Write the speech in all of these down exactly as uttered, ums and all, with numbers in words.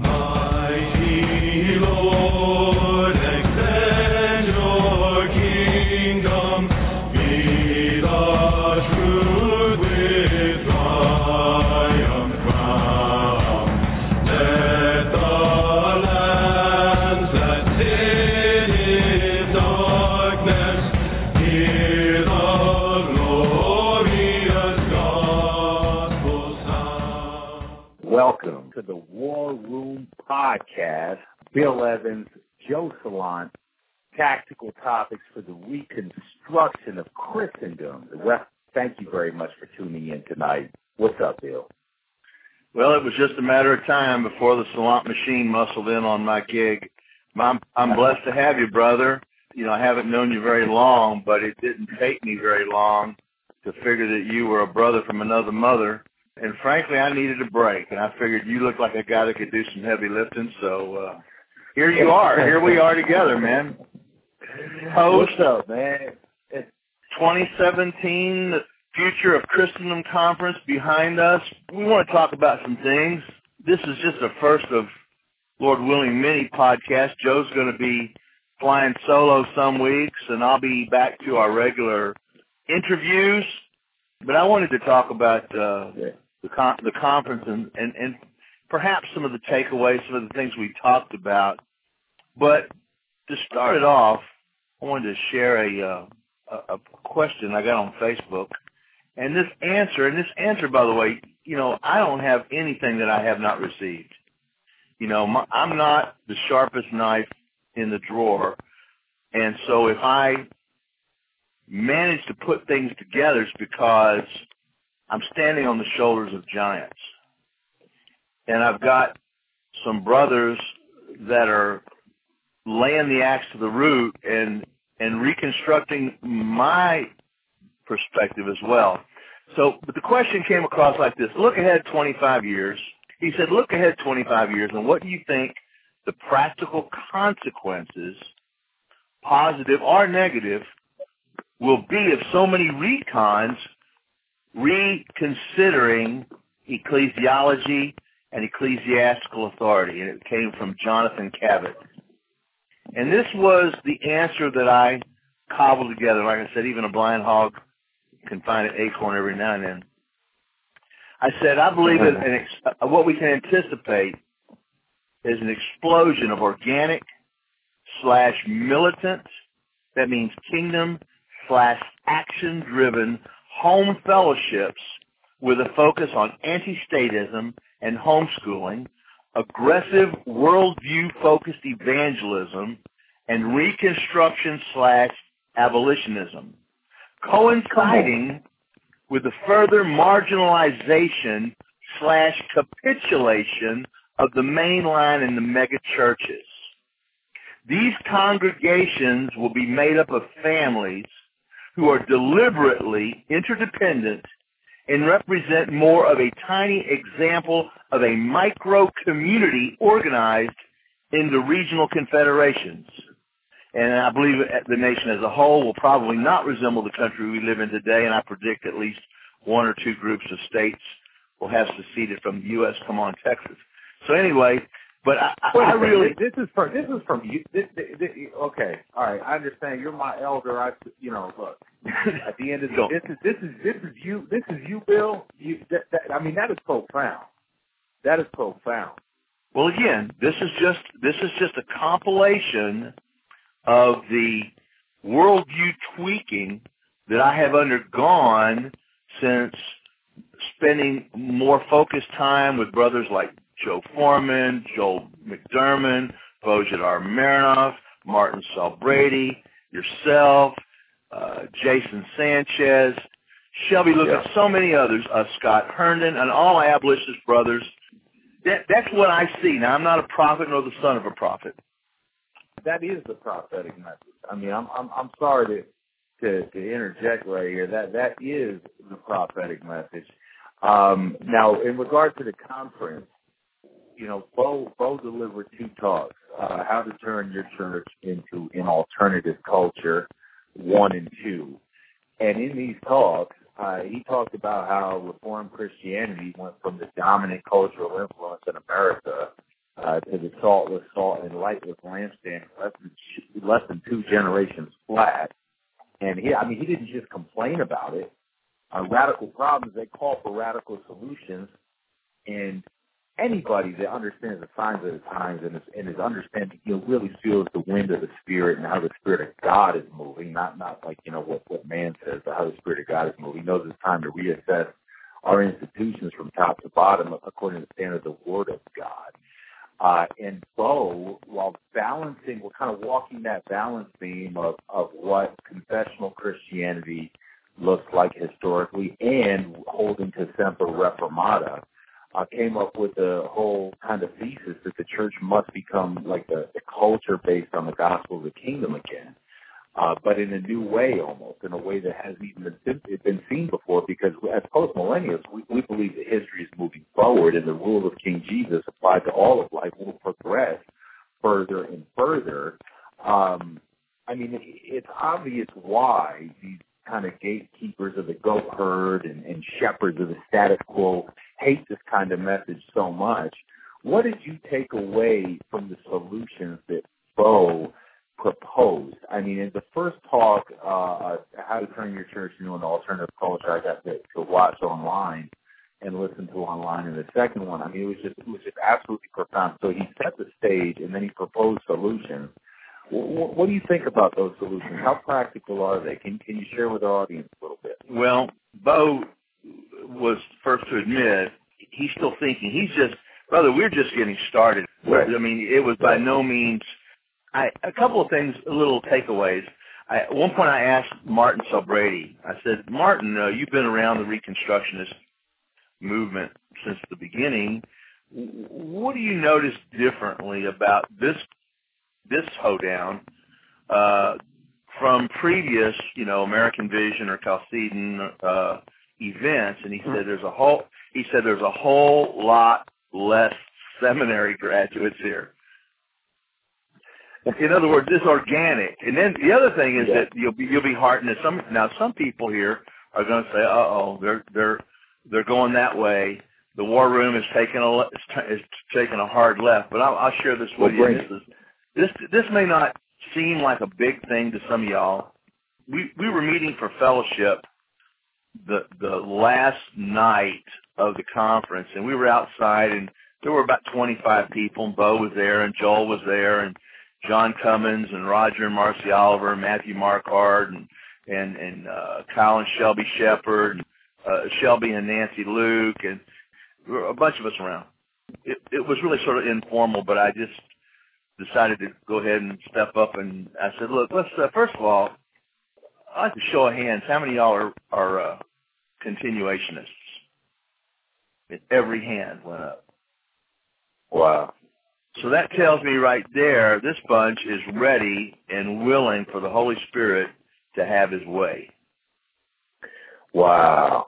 Mighty Lord, extend your kingdom, be the truth with triumph crown. Let the lands that sit in darkness hear the glorious gospel sound. Welcome to the War Room Podcast. Bill Evans, Joe Salant, tactical topics for the reconstruction of Christendom. Well, thank you very much for tuning in tonight. What's up, Bill? Well, it was just a matter of time before the Salant machine muscled in on my gig. I'm, I'm blessed to have you, brother. You know, I haven't known you very long, but it didn't take me very long to figure that you were a brother from another mother. And frankly, I needed a break, and I figured you looked like a guy that could do some heavy lifting, so uh, here you are. Here we are together, man. Host What's up, man? twenty seventeen, the Future of Christendom Conference behind us. We want to talk about some things. This is just the first of, Lord willing, many podcasts. Joe's going to be flying solo some weeks, and I'll be back to our regular interviews. But I wanted to talk about uh, yeah. the, con- the conference and, and, and perhaps some of the takeaways, some of the things we talked about. But to start it off, I wanted to share a, uh, a, a question I got on Facebook. And this answer, and this answer, by the way, you know, I don't have anything that I have not received. You know, my, I'm not the sharpest knife in the drawer. And so if I manage to put things together, it's because I'm standing on the shoulders of giants. And I've got some brothers that are laying the axe to the root and and reconstructing my perspective as well. So, but the question came across like this. Look ahead twenty-five years. He said, look ahead twenty-five years, and what do you think the practical consequences, positive or negative, will be of so many recons reconsidering ecclesiology and ecclesiastical authority? And it came from Jonathan Cabot. And this was the answer that I cobbled together. Like I said, even a blind hog can find an acorn every now and then. I said, I believe that an ex- what we can anticipate is an explosion of organic slash militant, that means kingdom slash action-driven home fellowships with a focus on anti-statism and homeschooling, aggressive worldview-focused evangelism, and reconstruction slash abolitionism, coinciding with the further marginalization slash capitulation of the mainline and the mega churches. These congregations will be made up of families who are deliberately interdependent and represent more of a tiny example of a micro-community organized into regional confederations. And I believe the nation as a whole will probably not resemble the country we live in today, and I predict at least one or two groups of states will have seceded from the U S Come on, Texas. So anyway, but I, I, I really... This is from, this is from you. This, this, this, okay, all right, I understand. You're my elder. I, you know, look, at the end of the... This is, this is, this is you, this is you, Bill. You, that, that, I mean, that is profound. That is profound. Well, again, this is just this is just a compilation of the worldview tweaking that I have undergone since spending more focused time with brothers like Joe Foreman, Joel McDermott, Bojidar Marinov, Martin Selbrede, yourself, uh, Jason Sanchez, Shelby Luke, yeah. and so many others, uh, Scott Herndon, and all my abolitionist brothers. That, that's what I see. Now, I'm not a prophet nor the son of a prophet. That is the prophetic message. I mean, I'm I'm, I'm sorry to, to to interject right here. That that is the prophetic message. Um, now, in regard to the conference, you know, Bo Bo delivered two talks: uh, how to turn your church into an alternative culture, one and two. And in these talks, Uh, he talked about how Reformed Christianity went from the dominant cultural influence in America uh, to the saltless salt and lightless lampstand less than, less than two generations flat. And he, I mean, he didn't just complain about it. Uh, radical problems, they call for radical solutions. And anybody that understands the signs of the times and is, and is understanding, you know, really feels the wind of the Spirit and how the Spirit of God is moving, not not like, you know, what, what man says, but how the Spirit of God is moving. He knows it's time to reassess our institutions from top to bottom according to the standard of the Word of God. Uh, and so, while balancing, we're kind of walking that balance beam of, of what confessional Christianity looks like historically and holding to Semper Reformata, I came up with a whole kind of thesis that the church must become like the, the culture based on the gospel of the kingdom again, uh, but in a new way almost, in a way that hasn't even been, been seen before, because as post-millennials, we, we believe that history is moving forward and the rule of King Jesus applied to all of life will progress further and further. Um, I mean, it, it's obvious why these kind of gatekeepers of the goat herd and, and shepherds of the status quo hate this kind of message so much. What did you take away from the solutions that Bo proposed? I mean, in the first talk, uh, How to Turn Your Church Into an Alternative Culture, I got to, to watch online and listen to online. And the second one, I mean, it was just it was just absolutely profound. So he set the stage and then he proposed solutions. What do you think about those solutions? How practical are they? Can, can you share with our audience a little bit? Well, Bo was first to admit he's still thinking. He's just, brother, we're just getting started. Right. I mean, it was by no means. I, a couple of things, little takeaways. I, at one point I asked Martin Selbrede, I said, Martin, uh, you've been around the Reconstructionist movement since the beginning. What do you notice differently about this this hoedown uh, from previous, you know, American Vision or Chalcedon uh, events? And he said there's a whole he said there's a whole lot less seminary graduates here. In other words, it's organic. And then the other thing is yeah. that you'll be you'll be heartened that some now some people here are going to say, uh oh, they're they're they're going that way. The War Room is taking a is taking a hard left. But I'll, I'll share this with well, you. This is, This this may not seem like a big thing to some of y'all. We we were meeting for fellowship the the last night of the conference, and we were outside, and there were about twenty-five people, and Bo was there, and Joel was there, and John Cummins, and Roger and Marcy Oliver, and Matthew Markard, and and, and uh, Kyle and Shelby Shepard, and uh, Shelby and Nancy Luke, and a bunch of us around. It, it was really sort of informal, but I just decided to go ahead and step up, and I said, look, let's, uh, first of all, I'd like to show of hands, how many of y'all are, are uh, continuationists? And every hand went up. Wow. So that tells me right there, this bunch is ready and willing for the Holy Spirit to have his way. Wow.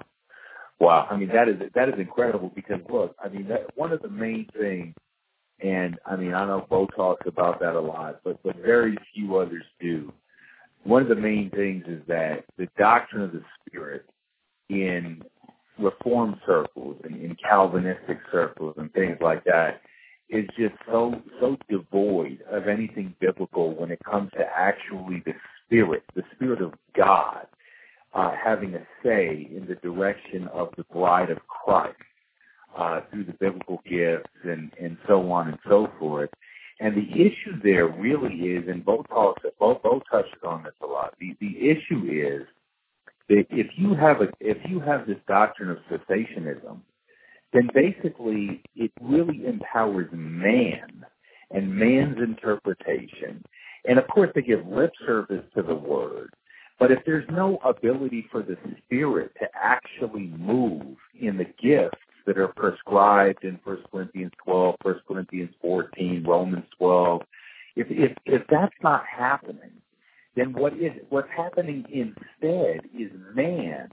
Wow. I mean, that is, that is incredible because, look, I mean, that, one of the main things, and, I mean, I know Bo talks about that a lot, but, but very few others do. One of the main things is that the doctrine of the Spirit in Reformed circles and in Calvinistic circles and things like that is just so so devoid of anything biblical when it comes to actually the Spirit, the Spirit of God, uh, having a say in the direction of the bride of Christ. Uh, through the biblical gifts and, and so on and so forth. And the issue there really is, and Bo talks, Bo, Bo touches on this a lot, the, the issue is that if you have a, if you have this doctrine of cessationism, then basically it really empowers man and man's interpretation. And of course they give lip service to the word. But if there's no ability for the Spirit to actually move in the gifts that are prescribed in First Corinthians twelve, First Corinthians fourteen, Romans twelve, if if, if that's not happening, then what is what's happening instead is man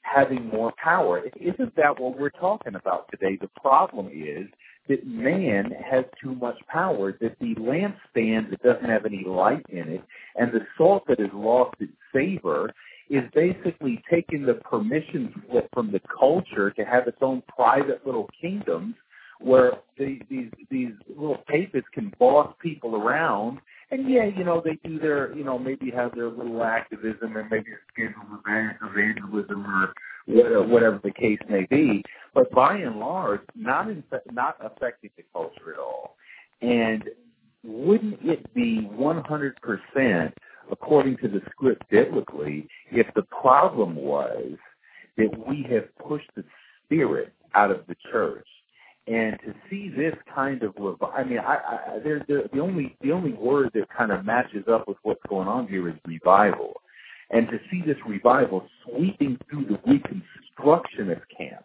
having more power. Isn't that what we're talking about today? The problem is that man has too much power, that the lampstand that doesn't have any light in it, and the salt that has lost its savor is basically taking the permission slip from the culture to have its own private little kingdoms where the, these these little papists can boss people around. And, yeah, you know, they do their, you know, maybe have their little activism and maybe a schedule of evangelism or whatever the case may be. But by and large, not in, not affecting the culture at all. And wouldn't it be one hundred percent according to the script biblically if the problem was that we have pushed the spirit out of the church? And to see this kind of, I mean, I, I, there's the, the only the only word that kind of matches up with what's going on here is revival. And to see this revival sweeping through the Reconstructionist camp,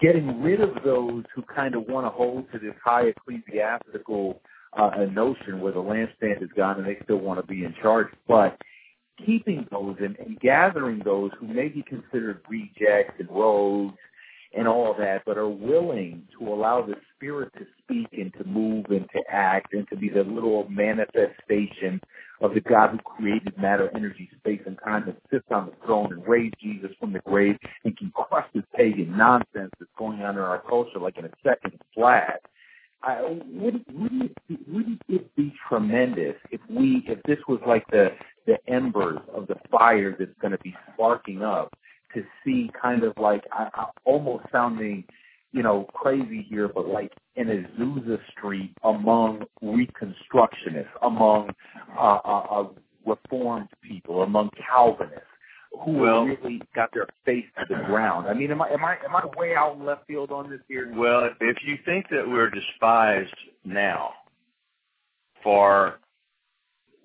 getting rid of those who kind of want to hold to this high ecclesiastical uh, notion where the lampstand is gone and they still want to be in charge, but keeping those and, and gathering those who may be considered rejects and rogues and all that, but are willing to allow the Spirit to speak and to move and to act and to be the little manifestation of the God who created matter, energy, space, and time that sits on the throne and raised Jesus from the grave and can crush this pagan nonsense that's going on in our culture like in a second flat. I, wouldn't, wouldn't, it, wouldn't it be tremendous if we, if this was like the, the embers of the fire that's going to be sparking up, to see kind of like, I, I almost sounding, you know, crazy here, but like in Azusa Street among Reconstructionists, among uh, uh, Reformed people, among Calvinists, who well, really got their face to the ground. I mean, am I am I am I way out in left field on this here? Well, if you think that we're despised now for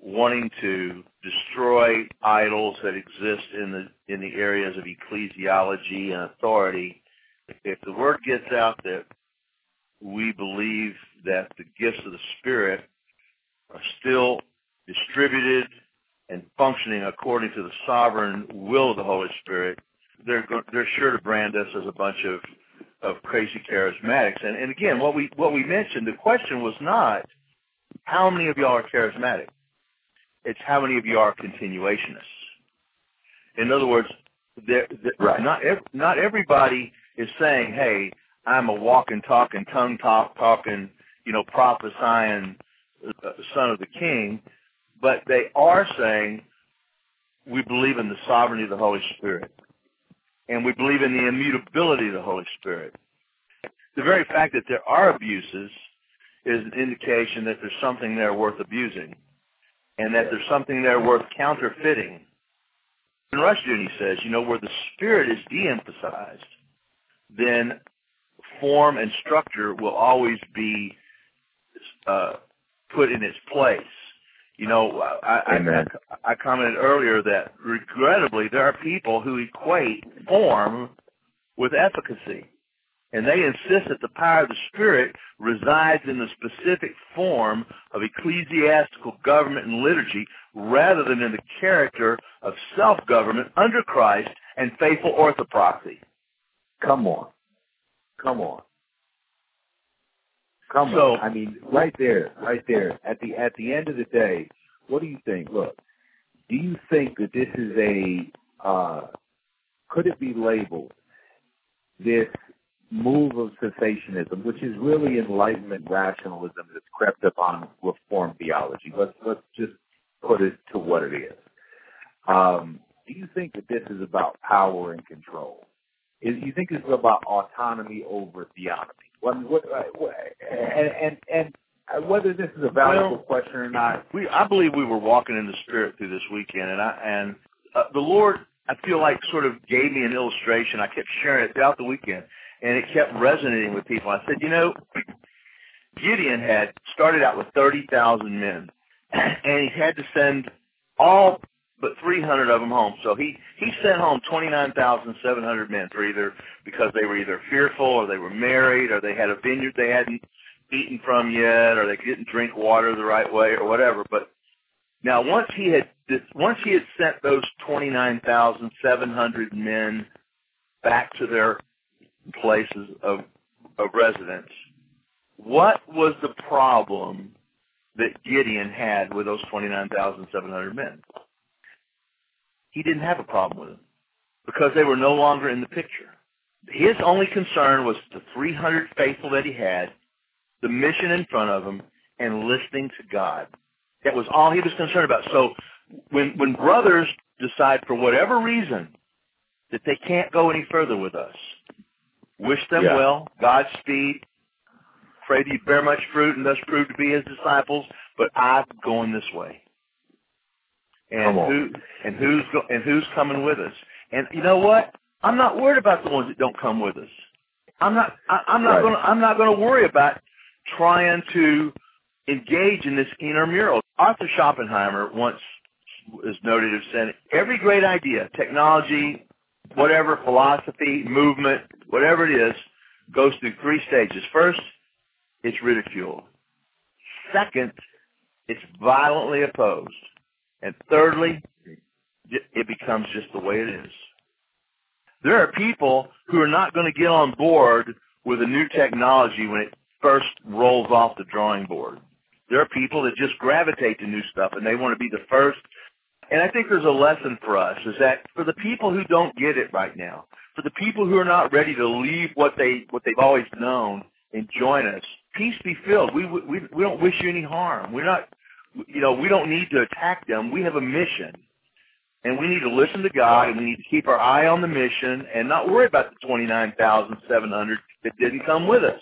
wanting to destroy idols that exist in the in the areas of ecclesiology and authority, if the word gets out that we believe that the gifts of the Spirit are still distributed and functioning according to the sovereign will of the Holy Spirit, they're go- they're sure to brand us as a bunch of, of crazy charismatics. And, and again, what we what we mentioned, the question was not how many of y'all are charismatic. It's how many of you are continuationists. In other words, they're, they're, right. not ev- not everybody is saying, "Hey, I'm a walking, talking, tongue talk, talking, you know, prophesying uh, son of the King," but they are saying, "We believe in the sovereignty of the Holy Spirit, and we believe in the immutability of the Holy Spirit." The very fact that there are abuses is an indication that there's something there worth abusing, and that there's something there worth counterfeiting. And Rushdoony says, you know, where the Spirit is de-emphasized, then form and structure will always be uh, put in its place. You know, I, I, I, I commented earlier that regrettably there are people who equate form with efficacy, and they insist that the power of the Spirit resides in the specific form of ecclesiastical government and liturgy rather than in the character of self-government under Christ and faithful orthopraxy. Come on. Come on. Come so, on. I mean, right there, right there. At the at the end of the day, what do you think? Look, do you think that this is a, uh, could it be labeled this move of cessationism, which is really Enlightenment rationalism that's crept up on Reformed theology? Let's let's just put it to what it is. Um, do you think that this is about power and control? Do you think this is about autonomy over theonomy? What, what, what, and, and and whether this is a valuable well, question or not, we I believe we were walking in the Spirit through this weekend, and I, and uh, the Lord, I feel like, sort of gave me an illustration. I kept sharing it throughout the weekend, and it kept resonating with people. I said, you know, Gideon had started out with thirty thousand men, and he had to send all but three hundred of them home. So he, he sent home twenty-nine thousand seven hundred men for either because they were either fearful or they were married or they had a vineyard they hadn't eaten from yet or they didn't drink water the right way or whatever. But now once he had once he had sent those twenty-nine thousand seven hundred men back to their places of, of residence, what was the problem that Gideon had with those twenty-nine thousand seven hundred men? he didn't have a problem with them because they were no longer in the picture. His only concern was the three hundred faithful that he had, the mission in front of him, and listening to God. That was all he was concerned about. So when when brothers decide for whatever reason that they can't go any further with us, wish them yeah. well, Godspeed, pray that you bear much fruit and thus prove to be his disciples, but I'm going this way. And who and who's go, and who's coming with us? And you know what? I'm not worried about the ones that don't come with us. I'm not. I, I'm not right. going. I'm not going to worry about trying to engage in this intramural. Arthur Schopenhauer once is noted as saying, "Every great idea, technology, whatever philosophy, movement, whatever it is, goes through three stages. First, it's ridiculed. Second, it's violently opposed." And thirdly, it becomes just the way it is. There are people who are not going to get on board with a new technology when it first rolls off the drawing board. There are people that just gravitate to new stuff, and they want to be the first. And I think there's a lesson for us, is that for the people who don't get it right now, for the people who are not ready to leave what, they, what they've always known and join us, peace be filled. We, we, we don't wish you any harm. We're not... You know, we don't need to attack them. We have a mission, and we need to listen to God, and we need to keep our eye on the mission and not worry about the twenty-nine thousand seven hundred that didn't come with us.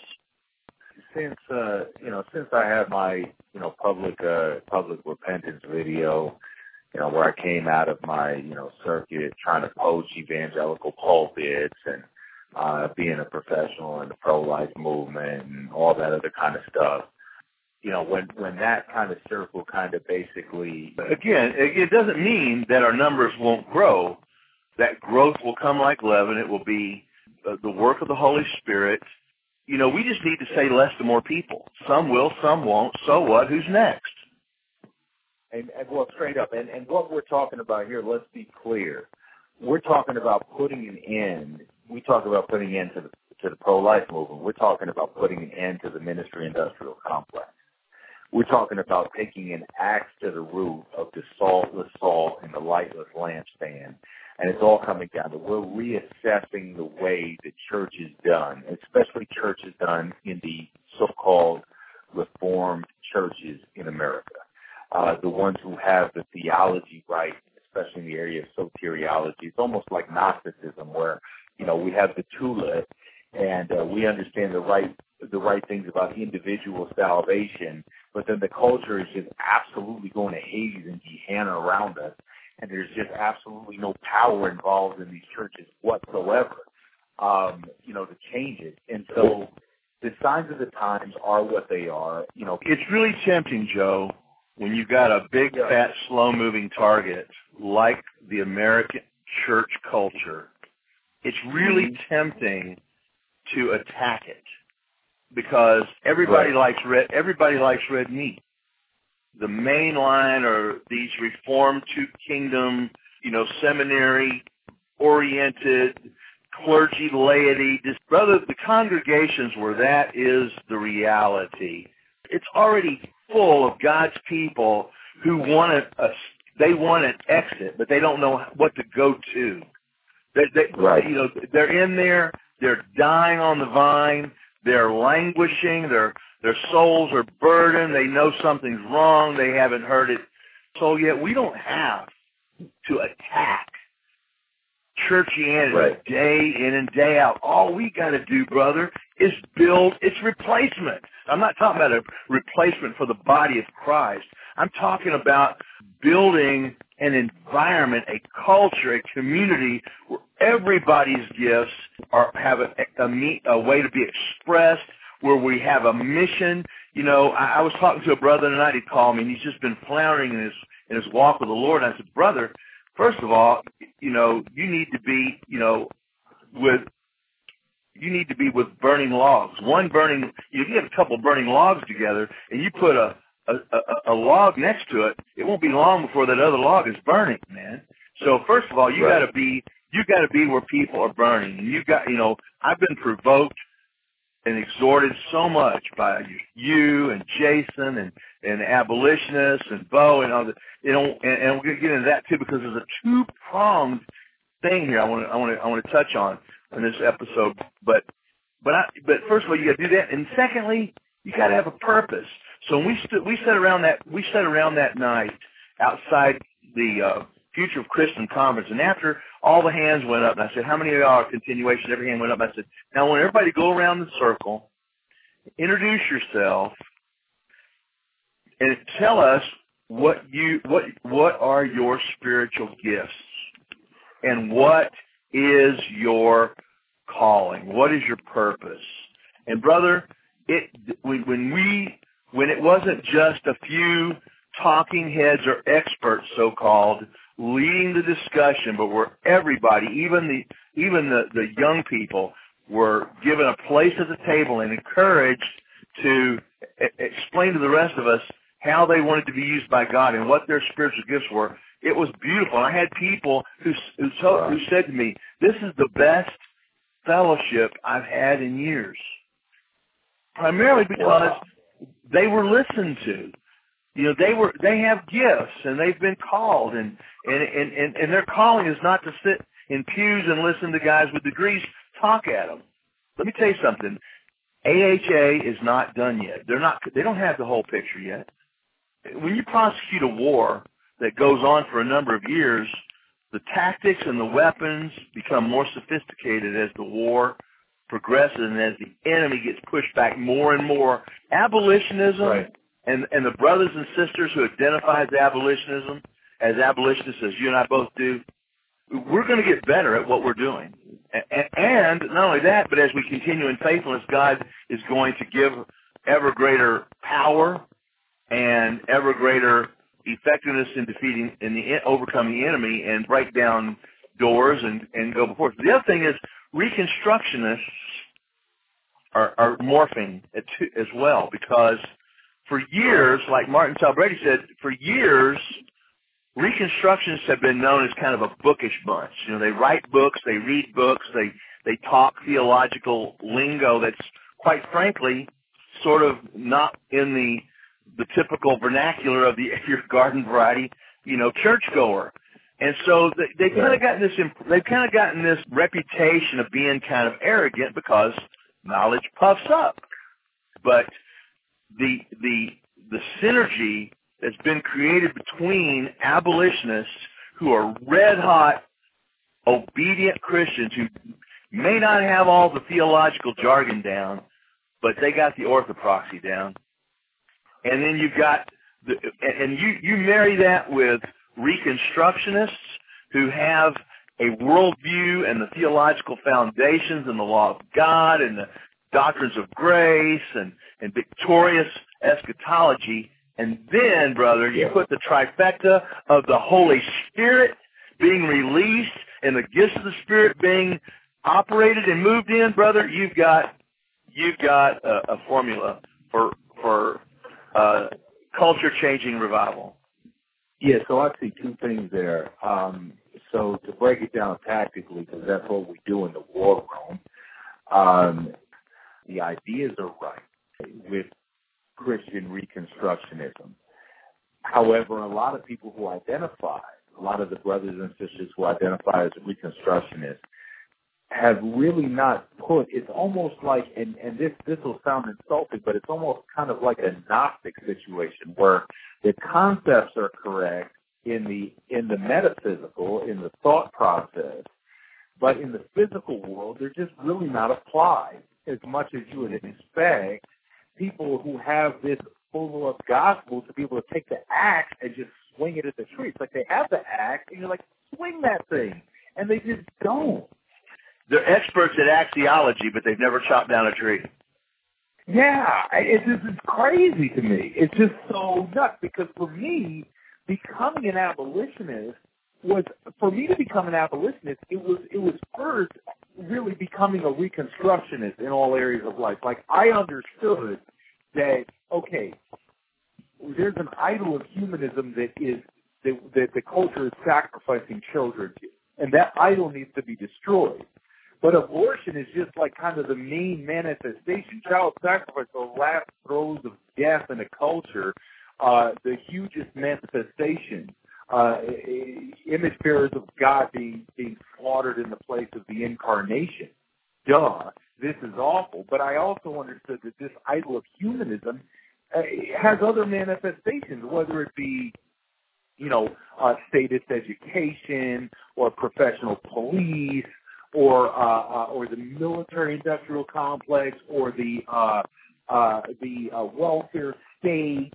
Since uh, you know, since I had my you know public uh, public repentance video, you know, where I came out of my you know circuit trying to poach evangelical pulpits and uh, being a professional in the pro-life movement and all that other kind of stuff. You know, when, when that kind of circle kind of basically... Again, it doesn't mean that our numbers won't grow. That growth will come like leaven. It will be uh, the work of the Holy Spirit. You know, we just need to say less to more people. Some will, some won't. So what? Who's next? And, and well, straight up. And, and what we're talking about here, let's be clear. We're talking about putting an end. We talk about putting an end to the, to the pro-life movement. We're talking about putting an end to the ministry-industrial complex. We're talking about taking an axe to the root of the saltless salt and the lightless lampstand, and it's all coming down to we're reassessing the way the church is done, especially churches done in the so-called Reformed churches in America, uh, the ones who have the theology right, especially in the area of soteriology. It's almost like Gnosticism where, you know, we have the tulip and uh, we understand the right the right things about individual salvation, but then the culture is just absolutely going to Hades and Gehenna around us, and there's just absolutely no power involved in these churches whatsoever, um, you know, to change it. And so the signs of the times are what they are. You know, it's really tempting, Joe, when you've got a big, yeah. fat, slow-moving target like the American church culture. It's really mm-hmm. tempting to attack it. Because everybody right. likes red. Everybody likes red meat. The main line are these Reformed two kingdom, you know, seminary oriented clergy laity. This, brother, the congregations where that is the reality. It's already full of God's people who want a, a they want an exit, but they don't know what to go to. They, they, right. You know, they're in there. They're dying on the vine. They're languishing, their their souls are burdened, they know something's wrong, they haven't heard it. So yet we don't have to attack churchianity right. day in and day out. All we got to do, brother, is build its replacement. I'm not talking about a replacement for the body of Christ. I'm talking about building an environment, a culture, a community where everybody's gifts are have a, a, a way to be expressed, where we have a mission. You know, I, I was talking to a brother tonight. He called me, and he's just been floundering in his in his walk with the Lord. And I said, brother, first of all, you know, you need to be, you know, with you need to be with burning logs. One burning, if you have a couple burning logs together, and you put a A, a, a log next to it, it won't be long before that other log is burning, man. So first of all, you right. got to be you got to be where people are burning. You got, you know, I've been provoked and exhorted so much by you and Jason and, and abolitionists and Bo and all the, you know, and, and we're going to get into that too, because there's a two-pronged thing here I want to I want to I want to touch on in this episode. But but I, but first of all, you got to do that, and secondly, you got to have a purpose. So we st- we sat around that we sat around that night outside the uh, Future of Christendom Conference, and after all the hands went up, and I said, "How many of y'all are continuation?" Every hand went up. And I said, "Now, I want everybody to go around the circle, introduce yourself, and tell us what you what what are your spiritual gifts." And what is your calling? What is your purpose? And brother, it when, when we when it wasn't just a few talking heads or experts, so-called, leading the discussion, but where everybody, even the even the, the young people, were given a place at the table and encouraged to e- explain to the rest of us how they wanted to be used by God and what their spiritual gifts were. It was beautiful. I had people who who, told, who said to me, "This is the best fellowship I've had in years," primarily because they were listened to. You know, they were they have gifts and they've been called, and and and and, and their calling is not to sit in pews and listen to guys with degrees talk at them. Let me tell you something. A H A is not done yet. They're not. They don't have the whole picture yet. When you prosecute a war that goes on for a number of years, the tactics and the weapons become more sophisticated as the war progresses and as the enemy gets pushed back more and more. Abolitionism right. and, and the brothers and sisters who identify as abolitionism, as abolitionists, as you and I both do, we're going to get better at what we're doing. And not only that, but as we continue in faithfulness, God is going to give ever greater power and ever greater effectiveness in defeating in the overcoming the enemy and break down doors and, and go before. The other thing is Reconstructionists are, are morphing as well, because for years, like Martin Selbrede said, for years Reconstructionists have been known as kind of a bookish bunch. You know, they write books, they read books, they they talk theological lingo that's quite frankly sort of not in the the typical vernacular of the your garden variety, you know, churchgoer, and so they, they've kind of gotten this. Imp- they've kind of gotten this reputation of being kind of arrogant because knowledge puffs up. But the the the synergy that's been created between abolitionists who are red hot, obedient Christians who may not have all the theological jargon down, but they got the orthopraxy down. And then you've got, the, and you, you marry that with Reconstructionists who have a worldview and the theological foundations and the law of God and the doctrines of grace and, and victorious eschatology. And then, brother, you put the trifecta of the Holy Spirit being released and the gifts of the Spirit being operated and moved in, brother. You've got, you've got a, a formula for for. Uh, culture-changing revival. Yeah, so I see two things there. Um, so to break it down tactically, because that's what we do in the war room, um, the ideas are right with Christian Reconstructionism. However, a lot of people who identify, a lot of the brothers and sisters who identify as Reconstructionists, have really not put, it's almost like, and, and this this will sound insulting, but it's almost kind of like a Gnostic situation where the concepts are correct in the in the metaphysical, in the thought process, but in the physical world, they're just really not applied as much as you would expect people who have this full of gospel to be able to take the axe and just swing it at the tree. It's like they have the axe, and you're like, swing that thing, and they just don't. They're experts at axiology, but they've never chopped down a tree. Yeah, it's just it's crazy to me. It's just so nuts, because for me, becoming an abolitionist was, for me to become an abolitionist, it was it was first really becoming a Reconstructionist in all areas of life. Like, I understood that, okay, there's an idol of humanism that is that, that the culture is sacrificing children to, and that idol needs to be destroyed. But abortion is just like kind of the main manifestation. Child sacrifice, the last throes of death in a culture, uh, the hugest manifestation, uh, image bearers of God being, being slaughtered in the place of the incarnation. Duh, this is awful. But I also understood that this idol of humanism uh, has other manifestations, whether it be you know, uh, statist education or professional police or uh, uh, or the military-industrial complex or the uh, uh, the uh, welfare state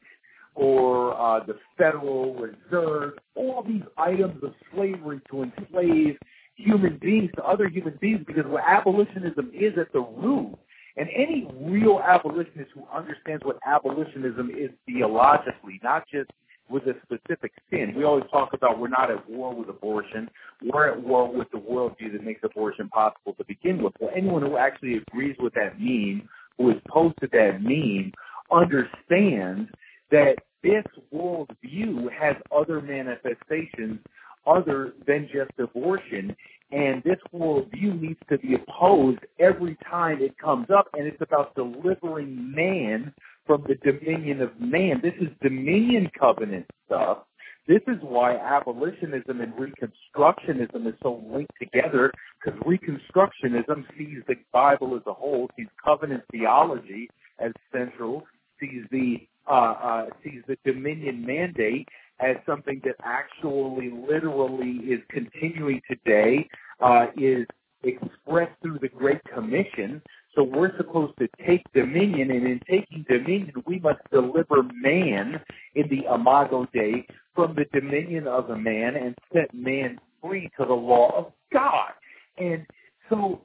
or uh, the Federal Reserve, all these items of slavery to enslave human beings to other human beings, because what abolitionism is at the root, and any real abolitionist who understands what abolitionism is theologically, not just with a specific sin. We always talk about we're not at war with abortion. We're at war with the worldview that makes abortion possible to begin with. Well, anyone who actually agrees with that meme, who is posted that meme, understands that this worldview has other manifestations other than just abortion, and this worldview needs to be opposed every time it comes up, and it's about delivering man from the dominion of man. This is dominion covenant stuff. This is why abolitionism and Reconstructionism is so linked together, because Reconstructionism sees the Bible as a whole, sees covenant theology as central, sees the uh, uh, sees the dominion mandate as something that actually, literally is continuing today, uh, is expressed through the Great Commission. So we're supposed to take dominion, and in taking dominion, we must deliver man in the Imago Dei from the dominion of a man and set man free to the law of God. And so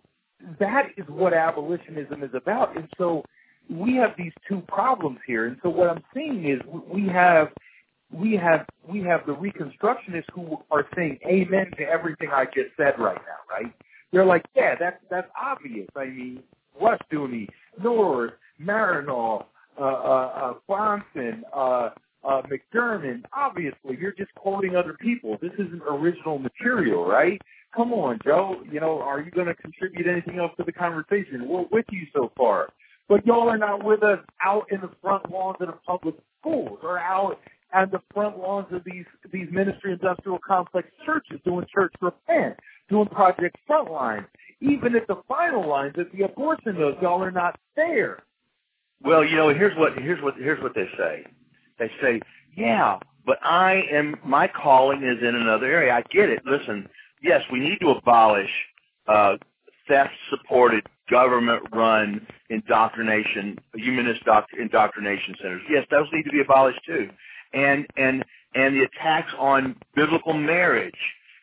that is what abolitionism is about. And so we have these two problems here. And so what I'm seeing is we have we have we have the Reconstructionists who are saying amen to everything I just said right now, right? They're like, yeah, that's that's obvious. I mean, Rushdoony, Norris, Marinov, uh, uh, uh, Bonson, uh, uh, McDermott, obviously, you're just quoting other people. This isn't original material, right? Come on, Joe. You know, are you going to contribute anything else to the conversation? We're with you so far. But y'all are not with us out in the front lawns of the public schools or out on the front lawns of these, these ministry-industrial complex churches doing church repent, doing Project Frontline. Even at the final lines, at the abortion, those y'all are not there. Well, you know, here's what here's what here's what they say. They say, yeah, but I am my calling is in another area. I get it. Listen, yes, we need to abolish uh, theft-supported, government-run indoctrination, humanist doct- indoctrination centers. Yes, those need to be abolished too, and and and the attacks on biblical marriage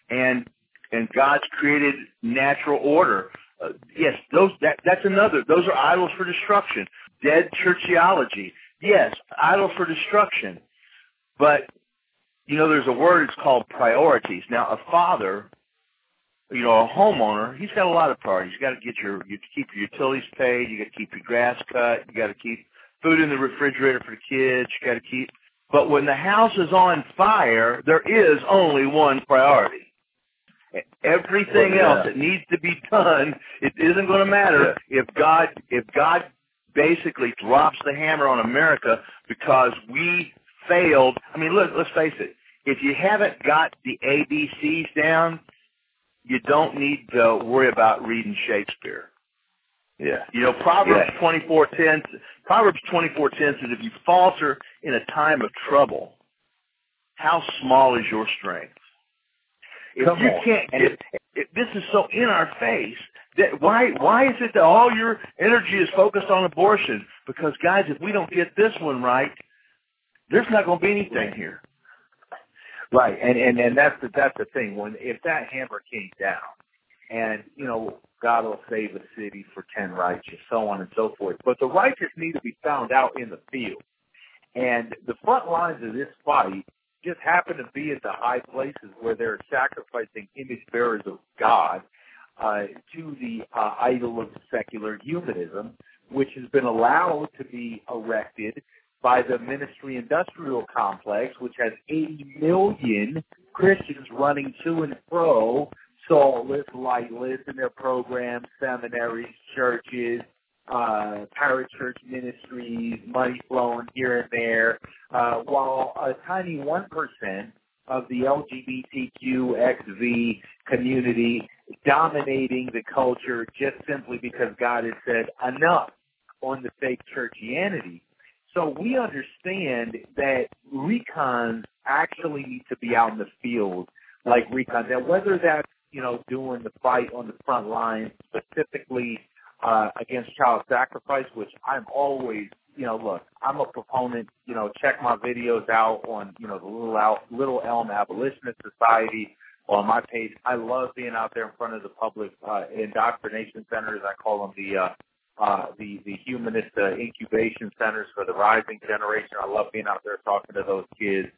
and. and God's created natural order. Uh, yes, those that, that's another. Those are idols for destruction. Dead churchiology. Yes, idol for destruction. But, you know, there's a word, it's called priorities. Now, a father, you know, a homeowner, he's got a lot of priorities. You got to get your, you keep your utilities paid. You got to keep your grass cut. You got to keep food in the refrigerator for the kids. You got to keep. But when the house is on fire, there is only one priority. Everything yeah. else that needs to be done, it isn't going to matter if God if God basically drops the hammer on America because we failed. I mean, look, let's face it. If you haven't got the A B Cs down, you don't need to worry about reading Shakespeare. Yeah. You know, Proverbs yeah. twenty-four ten Proverbs twenty-four ten says, if you falter in a time of trouble, how small is your strength? If Come you on. can't, and if, if this is so in our face, that why why is it that all your energy is focused on abortion? Because guys, if we don't get this one right, there's not going to be anything here. Right, and and and that's the that's the thing. When if that hammer came down, and you know God will save a city for ten righteous, so on and so forth. But the righteous need to be found out in the field, and the front lines of this fight just happen to be at the high places where they're sacrificing image bearers of God uh, to the uh, idol of secular humanism, which has been allowed to be erected by the ministry-industrial complex, which has eighty million Christians running to and fro soulless, lightless in their programs, seminaries, churches, uh, parachurch ministries, money flowing here and there, uh, while a tiny one percent of the L G B T Q X V community dominating the culture just simply because God has said enough on the fake churchianity. So we understand that recons actually need to be out in the field like recons. Now, whether that's, you know, doing the fight on the front line specifically uh, against child sacrifice, which I'm always, you know, look, I'm a proponent, you know, check my videos out on, you know, the Little, Al- Little Elm Abolitionist Society on my page. I love being out there in front of the public uh, indoctrination centers. I call them the uh, Uh, the, the humanist uh, incubation centers for the rising generation. I love being out there talking to those kids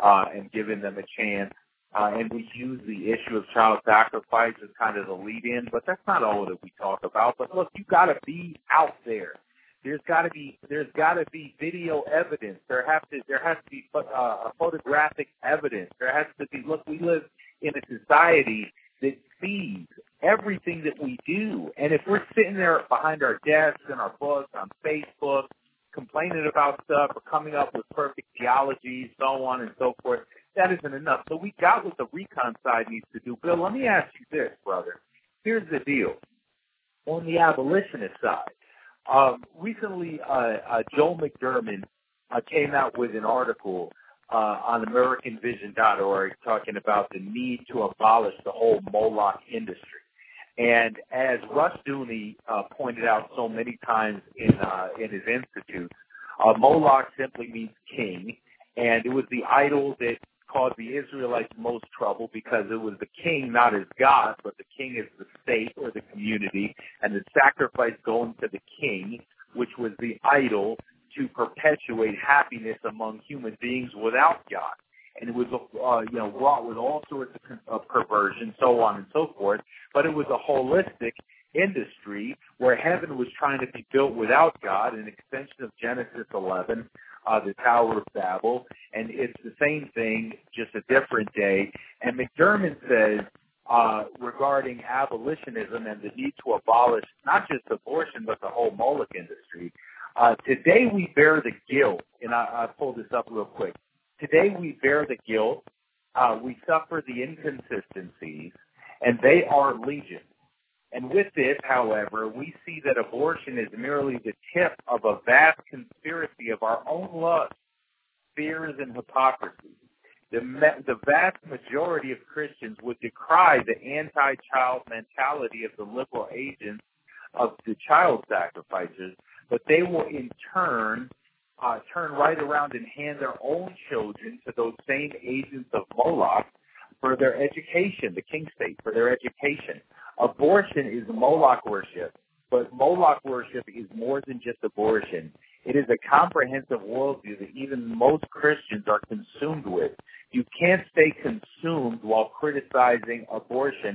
uh, and giving them a chance. Uh, and we use the issue of child sacrifice as kind of the lead-in, but that's not all that we talk about. But look, you got to be out there. There's got to be there's got to be video evidence. There has to there has to be uh, photographic evidence. There has to be. Look, we live in a society that feeds everything that we do. And if we're sitting there behind our desks and our books on Facebook complaining about stuff or coming up with perfect theology, so on and so forth, that isn't enough. So we got what the recon side needs to do. Bill, let me ask you this, brother. Here's the deal. On the abolitionist side, um, recently uh, uh, Joel McDermott uh, came out with an article Uh, on American Vision dot org talking about the need to abolish the whole Moloch industry. And as Rushdoony uh, pointed out so many times in uh, in his institute, uh, Moloch simply means king, and it was the idol that caused the Israelites most trouble because it was the king, not his God, but the king is the state or the community, and the sacrifice going to the king, which was the idol, to perpetuate happiness among human beings without God. And it was, uh, you know, wrought with all sorts of perversion, so on and so forth. But it was a holistic industry where heaven was trying to be built without God, an extension of Genesis eleven, uh, the Tower of Babel. And it's the same thing, just a different day. And McDermott says, Uh, regarding abolitionism and the need to abolish not just abortion but the whole Moloch industry. Uh, today we bear the guilt, and I, I pulled this up real quick. Today we bear the guilt, uh, we suffer the inconsistencies, and they are legion. And with this, however, we see that abortion is merely the tip of a vast conspiracy of our own lusts, fears, and hypocrisy. The, me- the vast majority of Christians would decry the anti-child mentality of the liberal agents of the child sacrificers, but they will in turn uh, turn right around and hand their own children to those same agents of Moloch for their education, the king state, for their education. Abortion is Moloch worship, but Moloch worship is more than just abortion. It is a comprehensive worldview that even most Christians are consumed with. You can't stay consumed while criticizing abortion.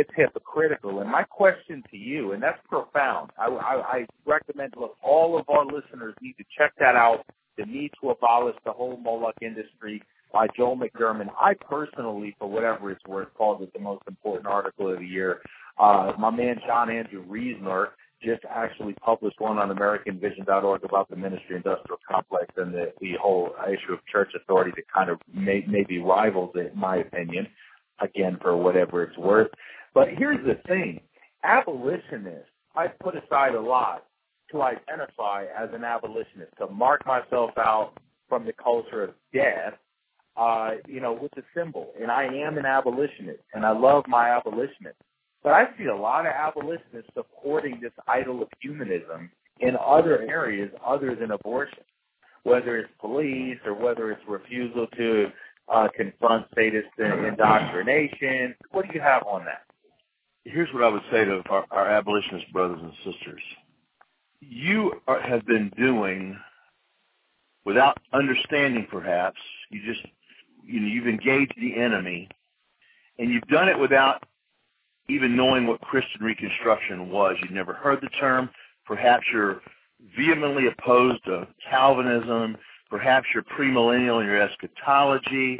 It's hypocritical. And my question to you, and that's profound. I, I, I recommend, look, all of our listeners need to check that out, The Need to Abolish the Whole Moloch Industry by Joel McDermott. I personally, for whatever it's worth, called it the most important article of the year. Uh, my man John Andrew Reisner just actually published one on American Vision dot org about the ministry-industrial complex and the, the whole issue of church authority that kind of may, maybe rivals it, in my opinion, again, for whatever it's worth. But here's the thing. Abolitionists, I put aside a lot to identify as an abolitionist, to mark myself out from the culture of death, uh, you know, with the symbol. And I am an abolitionist, and I love my abolitionists. But I see a lot of abolitionists supporting this idol of humanism in other areas other than abortion, whether it's police or whether it's refusal to uh, confront statist indoctrination. What do you have on that? Here's what I would say to our, our abolitionist brothers and sisters. You are, have been doing, without understanding perhaps, you just, you know, you've engaged the enemy, and you've done it without even knowing what Christian Reconstruction was. You'd never heard the term. Perhaps you're vehemently opposed to Calvinism. Perhaps you're premillennial in your eschatology.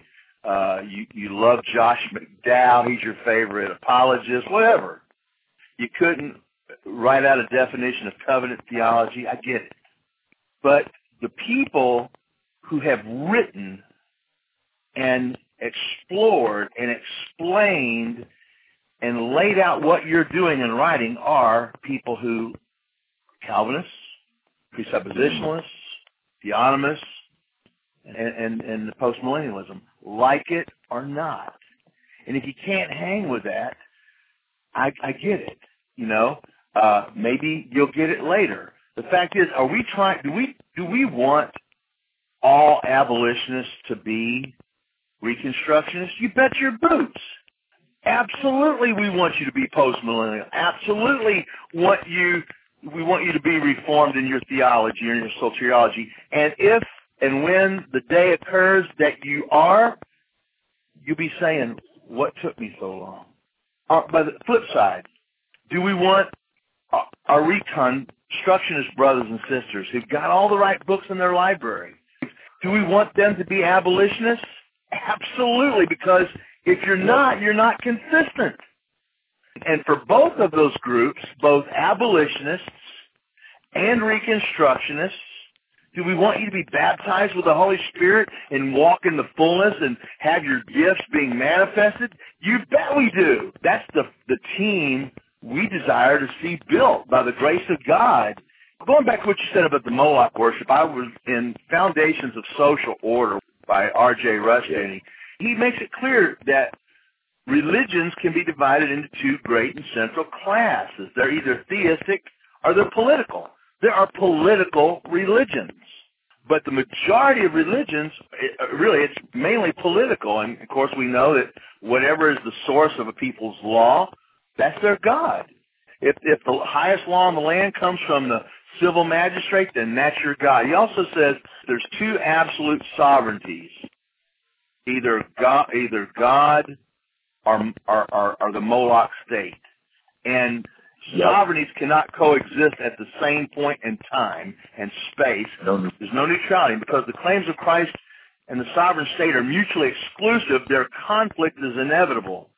Uh, you, you love Josh McDowell. He's your favorite apologist, whatever. You couldn't write out a definition of covenant theology. I get it. But the people who have written and explored and explained and laid out what you're doing in writing are people who, Calvinists, presuppositionalists, theonomists, and, and, and postmillennialism, like it or not. And if you can't hang with that, I, I get it. You know, uh, maybe you'll get it later. The fact is, are we trying? Do we do we want all abolitionists to be Reconstructionists? You bet your boots. Absolutely, we want you to be postmillennial. Absolutely, want you. We want you to be reformed in your theology or in your soteriology. And if and when the day occurs that you are, you'll be saying, "What took me so long?" Uh, by the flip side, do we want our Reconstructionist brothers and sisters who've got all the right books in their library? Do we want them to be abolitionists? Absolutely, because if you're not, you're not consistent. And for both of those groups, both abolitionists and Reconstructionists, do we want you to be baptized with the Holy Spirit and walk in the fullness and have your gifts being manifested? You bet we do. That's the, the team we desire to see built by the grace of God. Going back to what you said about the Moloch worship, I was in Foundations of Social Order by R J Rushdoony. He makes it clear that religions can be divided into two great and central classes. They're either theistic or they're political. There are political religions. But the majority of religions, it, really, it's mainly political. And, of course, we know that whatever is the source of a people's law, that's their God. If, if the highest law in the land comes from the civil magistrate, then that's your God. He also says there's two absolute sovereignties, either God, either God or, or, or, or the Moloch state. And sovereignties yep. cannot coexist at the same point in time and space. No. There's no neutrality because the claims of Christ and the sovereign state are mutually exclusive. Their conflict is inevitable.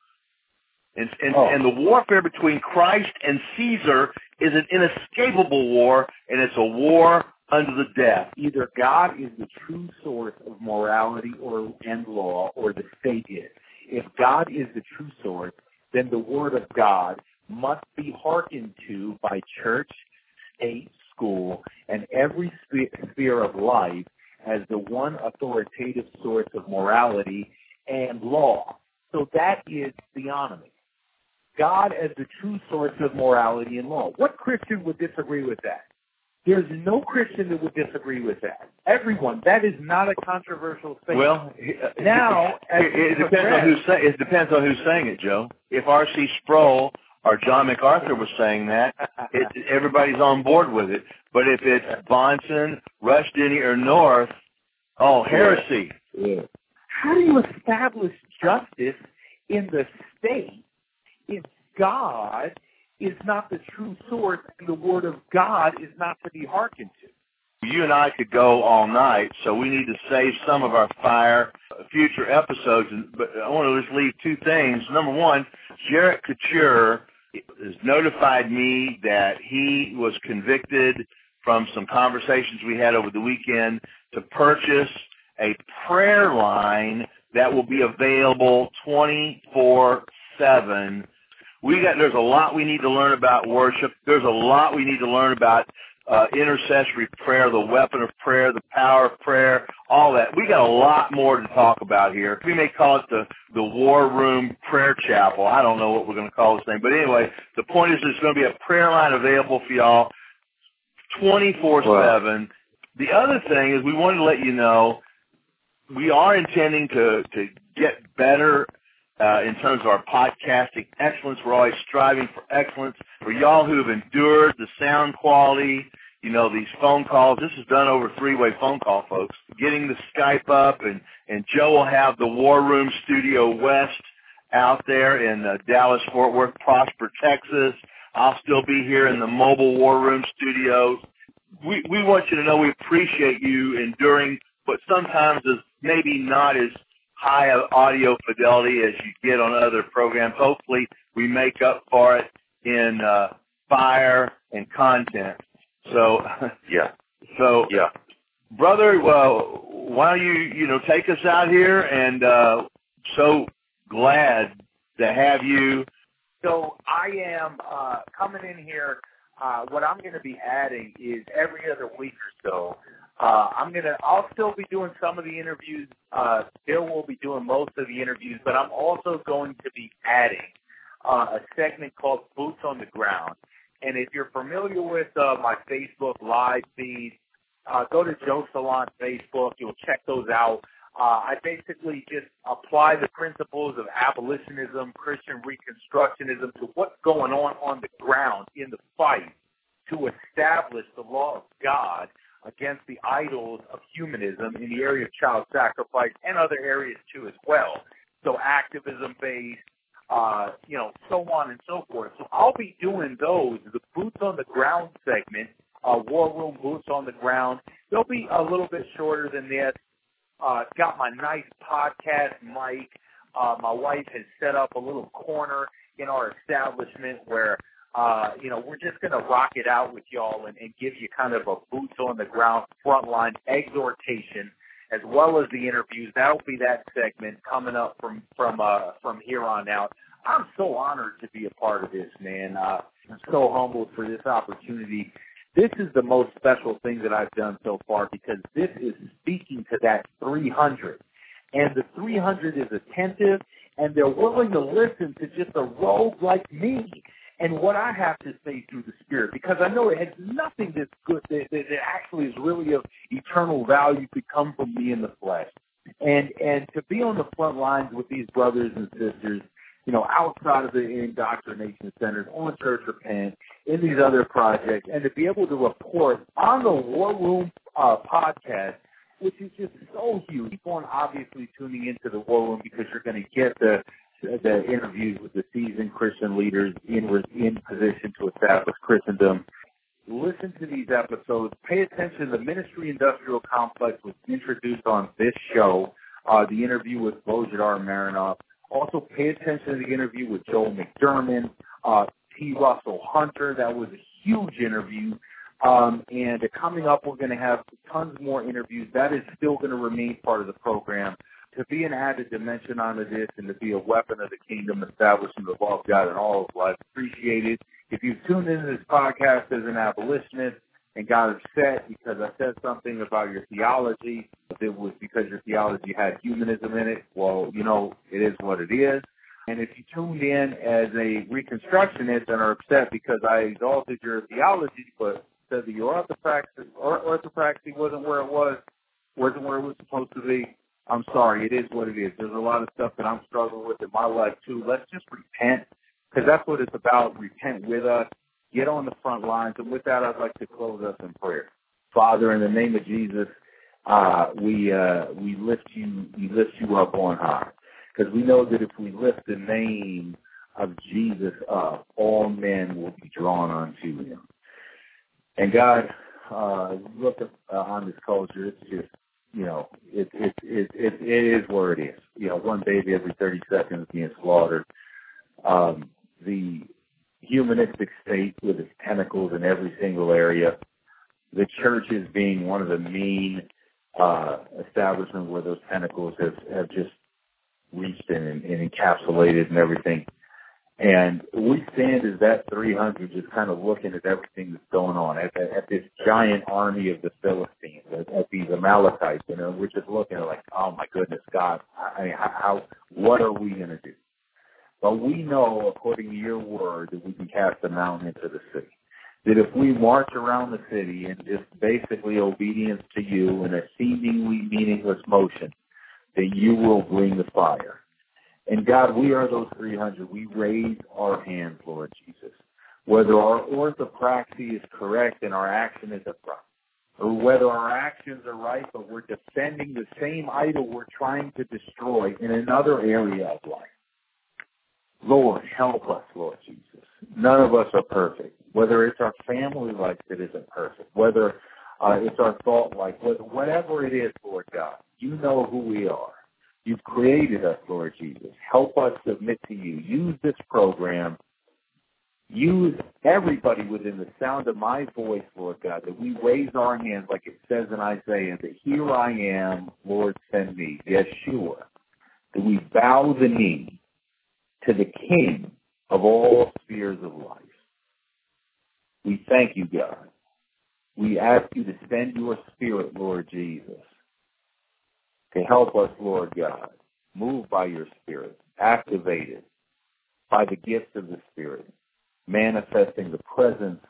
And, and, oh. and the warfare between Christ and Caesar is an inescapable war, and it's a war unto the death. Either God is the true source of morality or and law, or the state is. If God is the true source, then the Word of God must be hearkened to by church, state, school, and every sphere of life as the one authoritative source of morality and law. So that is theonomy. God as the true source of morality and law. What Christian would disagree with that? There's no Christian that would disagree with that. Everyone, that is not a controversial statement. Well, now it, it, depends on who's say, it depends on who's saying it, Joe. If R C. Sproul or John MacArthur was saying that, it, everybody's on board with it. But if it's Bonson, Rushdoony, or North, oh, heresy. Yeah. How do you establish justice in the state if God is not the true source and the Word of God is not to be hearkened to? You and I could go all night, so we need to save some of our fire future episodes. But I want to just leave two things. Number one, Jarrett Couture has notified me that he was convicted from some conversations we had over the weekend to purchase a prayer line that will be available twenty-four seven. We got, there's a lot we need to learn about worship. There's a lot we need to learn about uh, intercessory prayer, the weapon of prayer, the power of prayer, all that. We got a lot more to talk about here. We may call it the, the War Room Prayer Chapel. I don't know what we're going to call this thing. But anyway, the point is there's going to be a prayer line available for y'all twenty-four seven. Wow. The other thing is we wanted to let you know we are intending to, to get better uh, in terms of our podcasting excellence. We're always striving for excellence. For y'all who have endured the sound quality, you know, these phone calls, this is done over three-way phone call, folks, getting the Skype up, and, and Joe will have the War Room Studio West out there in uh, Dallas-Fort Worth, Prosper, Texas. I'll still be here in the mobile War Room Studios. We, we want you to know we appreciate you enduring what sometimes is maybe not as high audio fidelity as you get on other programs. Hopefully we make up for it in uh, fire and content. So yeah. So yeah. Brother, well, why don't you, you know, take us out here, and uh, so glad to have you. So I am uh, coming in here. Uh, what I'm going to be adding is every other week or so, uh, I'm going to, I'll still be doing some of the interviews. Uh, Bill will be doing most of the interviews, but I'm also going to be adding uh, a segment called Boots on the Ground. And if you're familiar with uh, my Facebook live feed, Uh, go to Joe Salant Facebook. You'll check those out. Uh, I basically just apply the principles of abolitionism, Christian Reconstructionism to what's going on on the ground in the fight to establish the law of God against the idols of humanism in the area of child sacrifice and other areas too as well. So activism-based, uh, you know, so on and so forth. So I'll be doing those, the Boots on the Ground segment, Uh, War Room Boots on the Ground. They'll be a little bit shorter than this. Uh, got my nice podcast mic. Uh, my wife has set up a little corner in our establishment where, uh, you know, we're just going to rock it out with y'all and, and give you kind of a boots on the ground frontline exhortation as well as the interviews. That'll be that segment coming up from, from, uh, from here on out. I'm so honored to be a part of this, man. Uh, I'm so humbled for this opportunity. This is the most special thing that I've done so far because this is speaking to that three hundred. And the three hundred is attentive, and they're willing to listen to just a rogue like me and what I have to say through the Spirit, because I know it has nothing that's good that, that actually is really of eternal value could come from me in the flesh. And, and to be on the front lines with these brothers and sisters, you know, outside of the indoctrination centers, on Church Repent, in these other projects, and to be able to report on the War Room uh, podcast, which is just so huge. Keep on obviously tuning into the War Room because you're going to get the the interviews with the seasoned Christian leaders in in position to establish Christendom. Listen to these episodes. Pay attention. The ministry-industrial complex was introduced on this show. Uh, the interview with Bojidar Marinov. Also, pay attention to the interview with Joel McDermott, uh, T. Russell Hunter. That was a huge interview. Um, and coming up, we're going to have tons more interviews. That is still going to remain part of the program. To be an added dimension onto this and to be a weapon of the kingdom, establishing the law of God in all of life, appreciate it. If you've tuned into this podcast as an abolitionist and got upset because I said something about your theology, it was because your theology had humanism in it, well, you know, it is what it is. And if you tuned in as a Reconstructionist and are upset because I exalted your theology but said that your orthopraxy, or, orthopraxy wasn't where it was, wasn't where it was supposed to be, I'm sorry, it is what it is. There's a lot of stuff that I'm struggling with in my life, too. Let's just repent, because that's what it's about, repent with us. Get on the front lines. And with that, I'd like to close us in prayer. Father, in the name of Jesus, uh, we uh, we lift you we lift you up on high, because we know that if we lift the name of Jesus up, all men will be drawn unto him. And God, uh, look at, uh, on this culture. It's just, you know, it it it it, it is where it is. You know, one baby every thirty seconds being slaughtered. Um, the humanistic state with its tentacles in every single area, the church is being one of the main uh, establishments where those tentacles have, have just reached and, and encapsulated and everything. And we stand as that three hundred just kind of looking at everything that's going on, at, at this giant army of the Philistines, at, at these Amalekites, you know, we're just looking at like, oh my goodness, God, I mean, how, what are we going to do? But we know, according to your word, that we can cast a mountain into the city. That if we march around the city in just basically obedience to you in a seemingly meaningless motion, that you will bring the fire. And God, we are those three hundred. We raise our hands, Lord Jesus. Whether our orthopraxy is correct and our action is upright, or whether our actions are right, but we're defending the same idol we're trying to destroy in another area of life. Lord, help us, Lord Jesus. None of us are perfect, whether it's our family life that isn't perfect, whether uh, it's our thought life, whether, whatever it is, Lord God, you know who we are. You've created us, Lord Jesus. Help us submit to you. Use this program. Use everybody within the sound of my voice, Lord God, that we raise our hands like it says in Isaiah, that here I am, Lord, send me, Yeshua, that we bow the knee to the King of all spheres of life. We thank you, God. We ask you to send your spirit, Lord Jesus, to help us, Lord God, move by your spirit, activated by the gifts of the spirit, manifesting the presence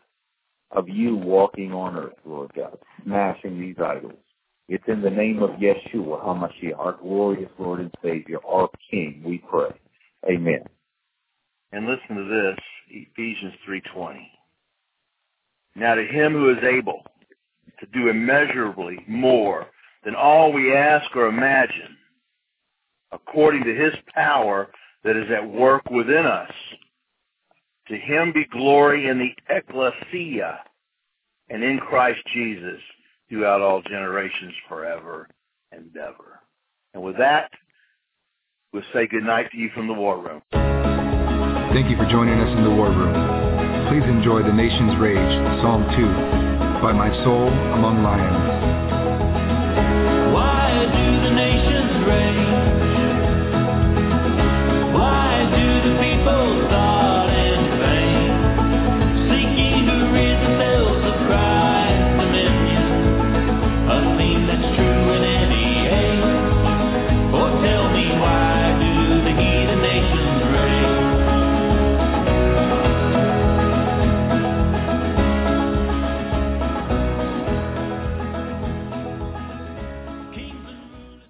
of you walking on earth, Lord God, smashing these idols. It's in the name of Yeshua HaMashiach, our glorious Lord and Savior, our King, we pray. Amen. And listen to this, Ephesians three twenty. Now to him who is able to do immeasurably more than all we ask or imagine, according to his power that is at work within us, to him be glory in the ecclesia and in Christ Jesus throughout all generations forever and ever. And with that, we'll say goodnight to you from the War Room. Thank you for joining us in the War Room. Please enjoy The Nation's Rage, Psalm two, by my soul among lions.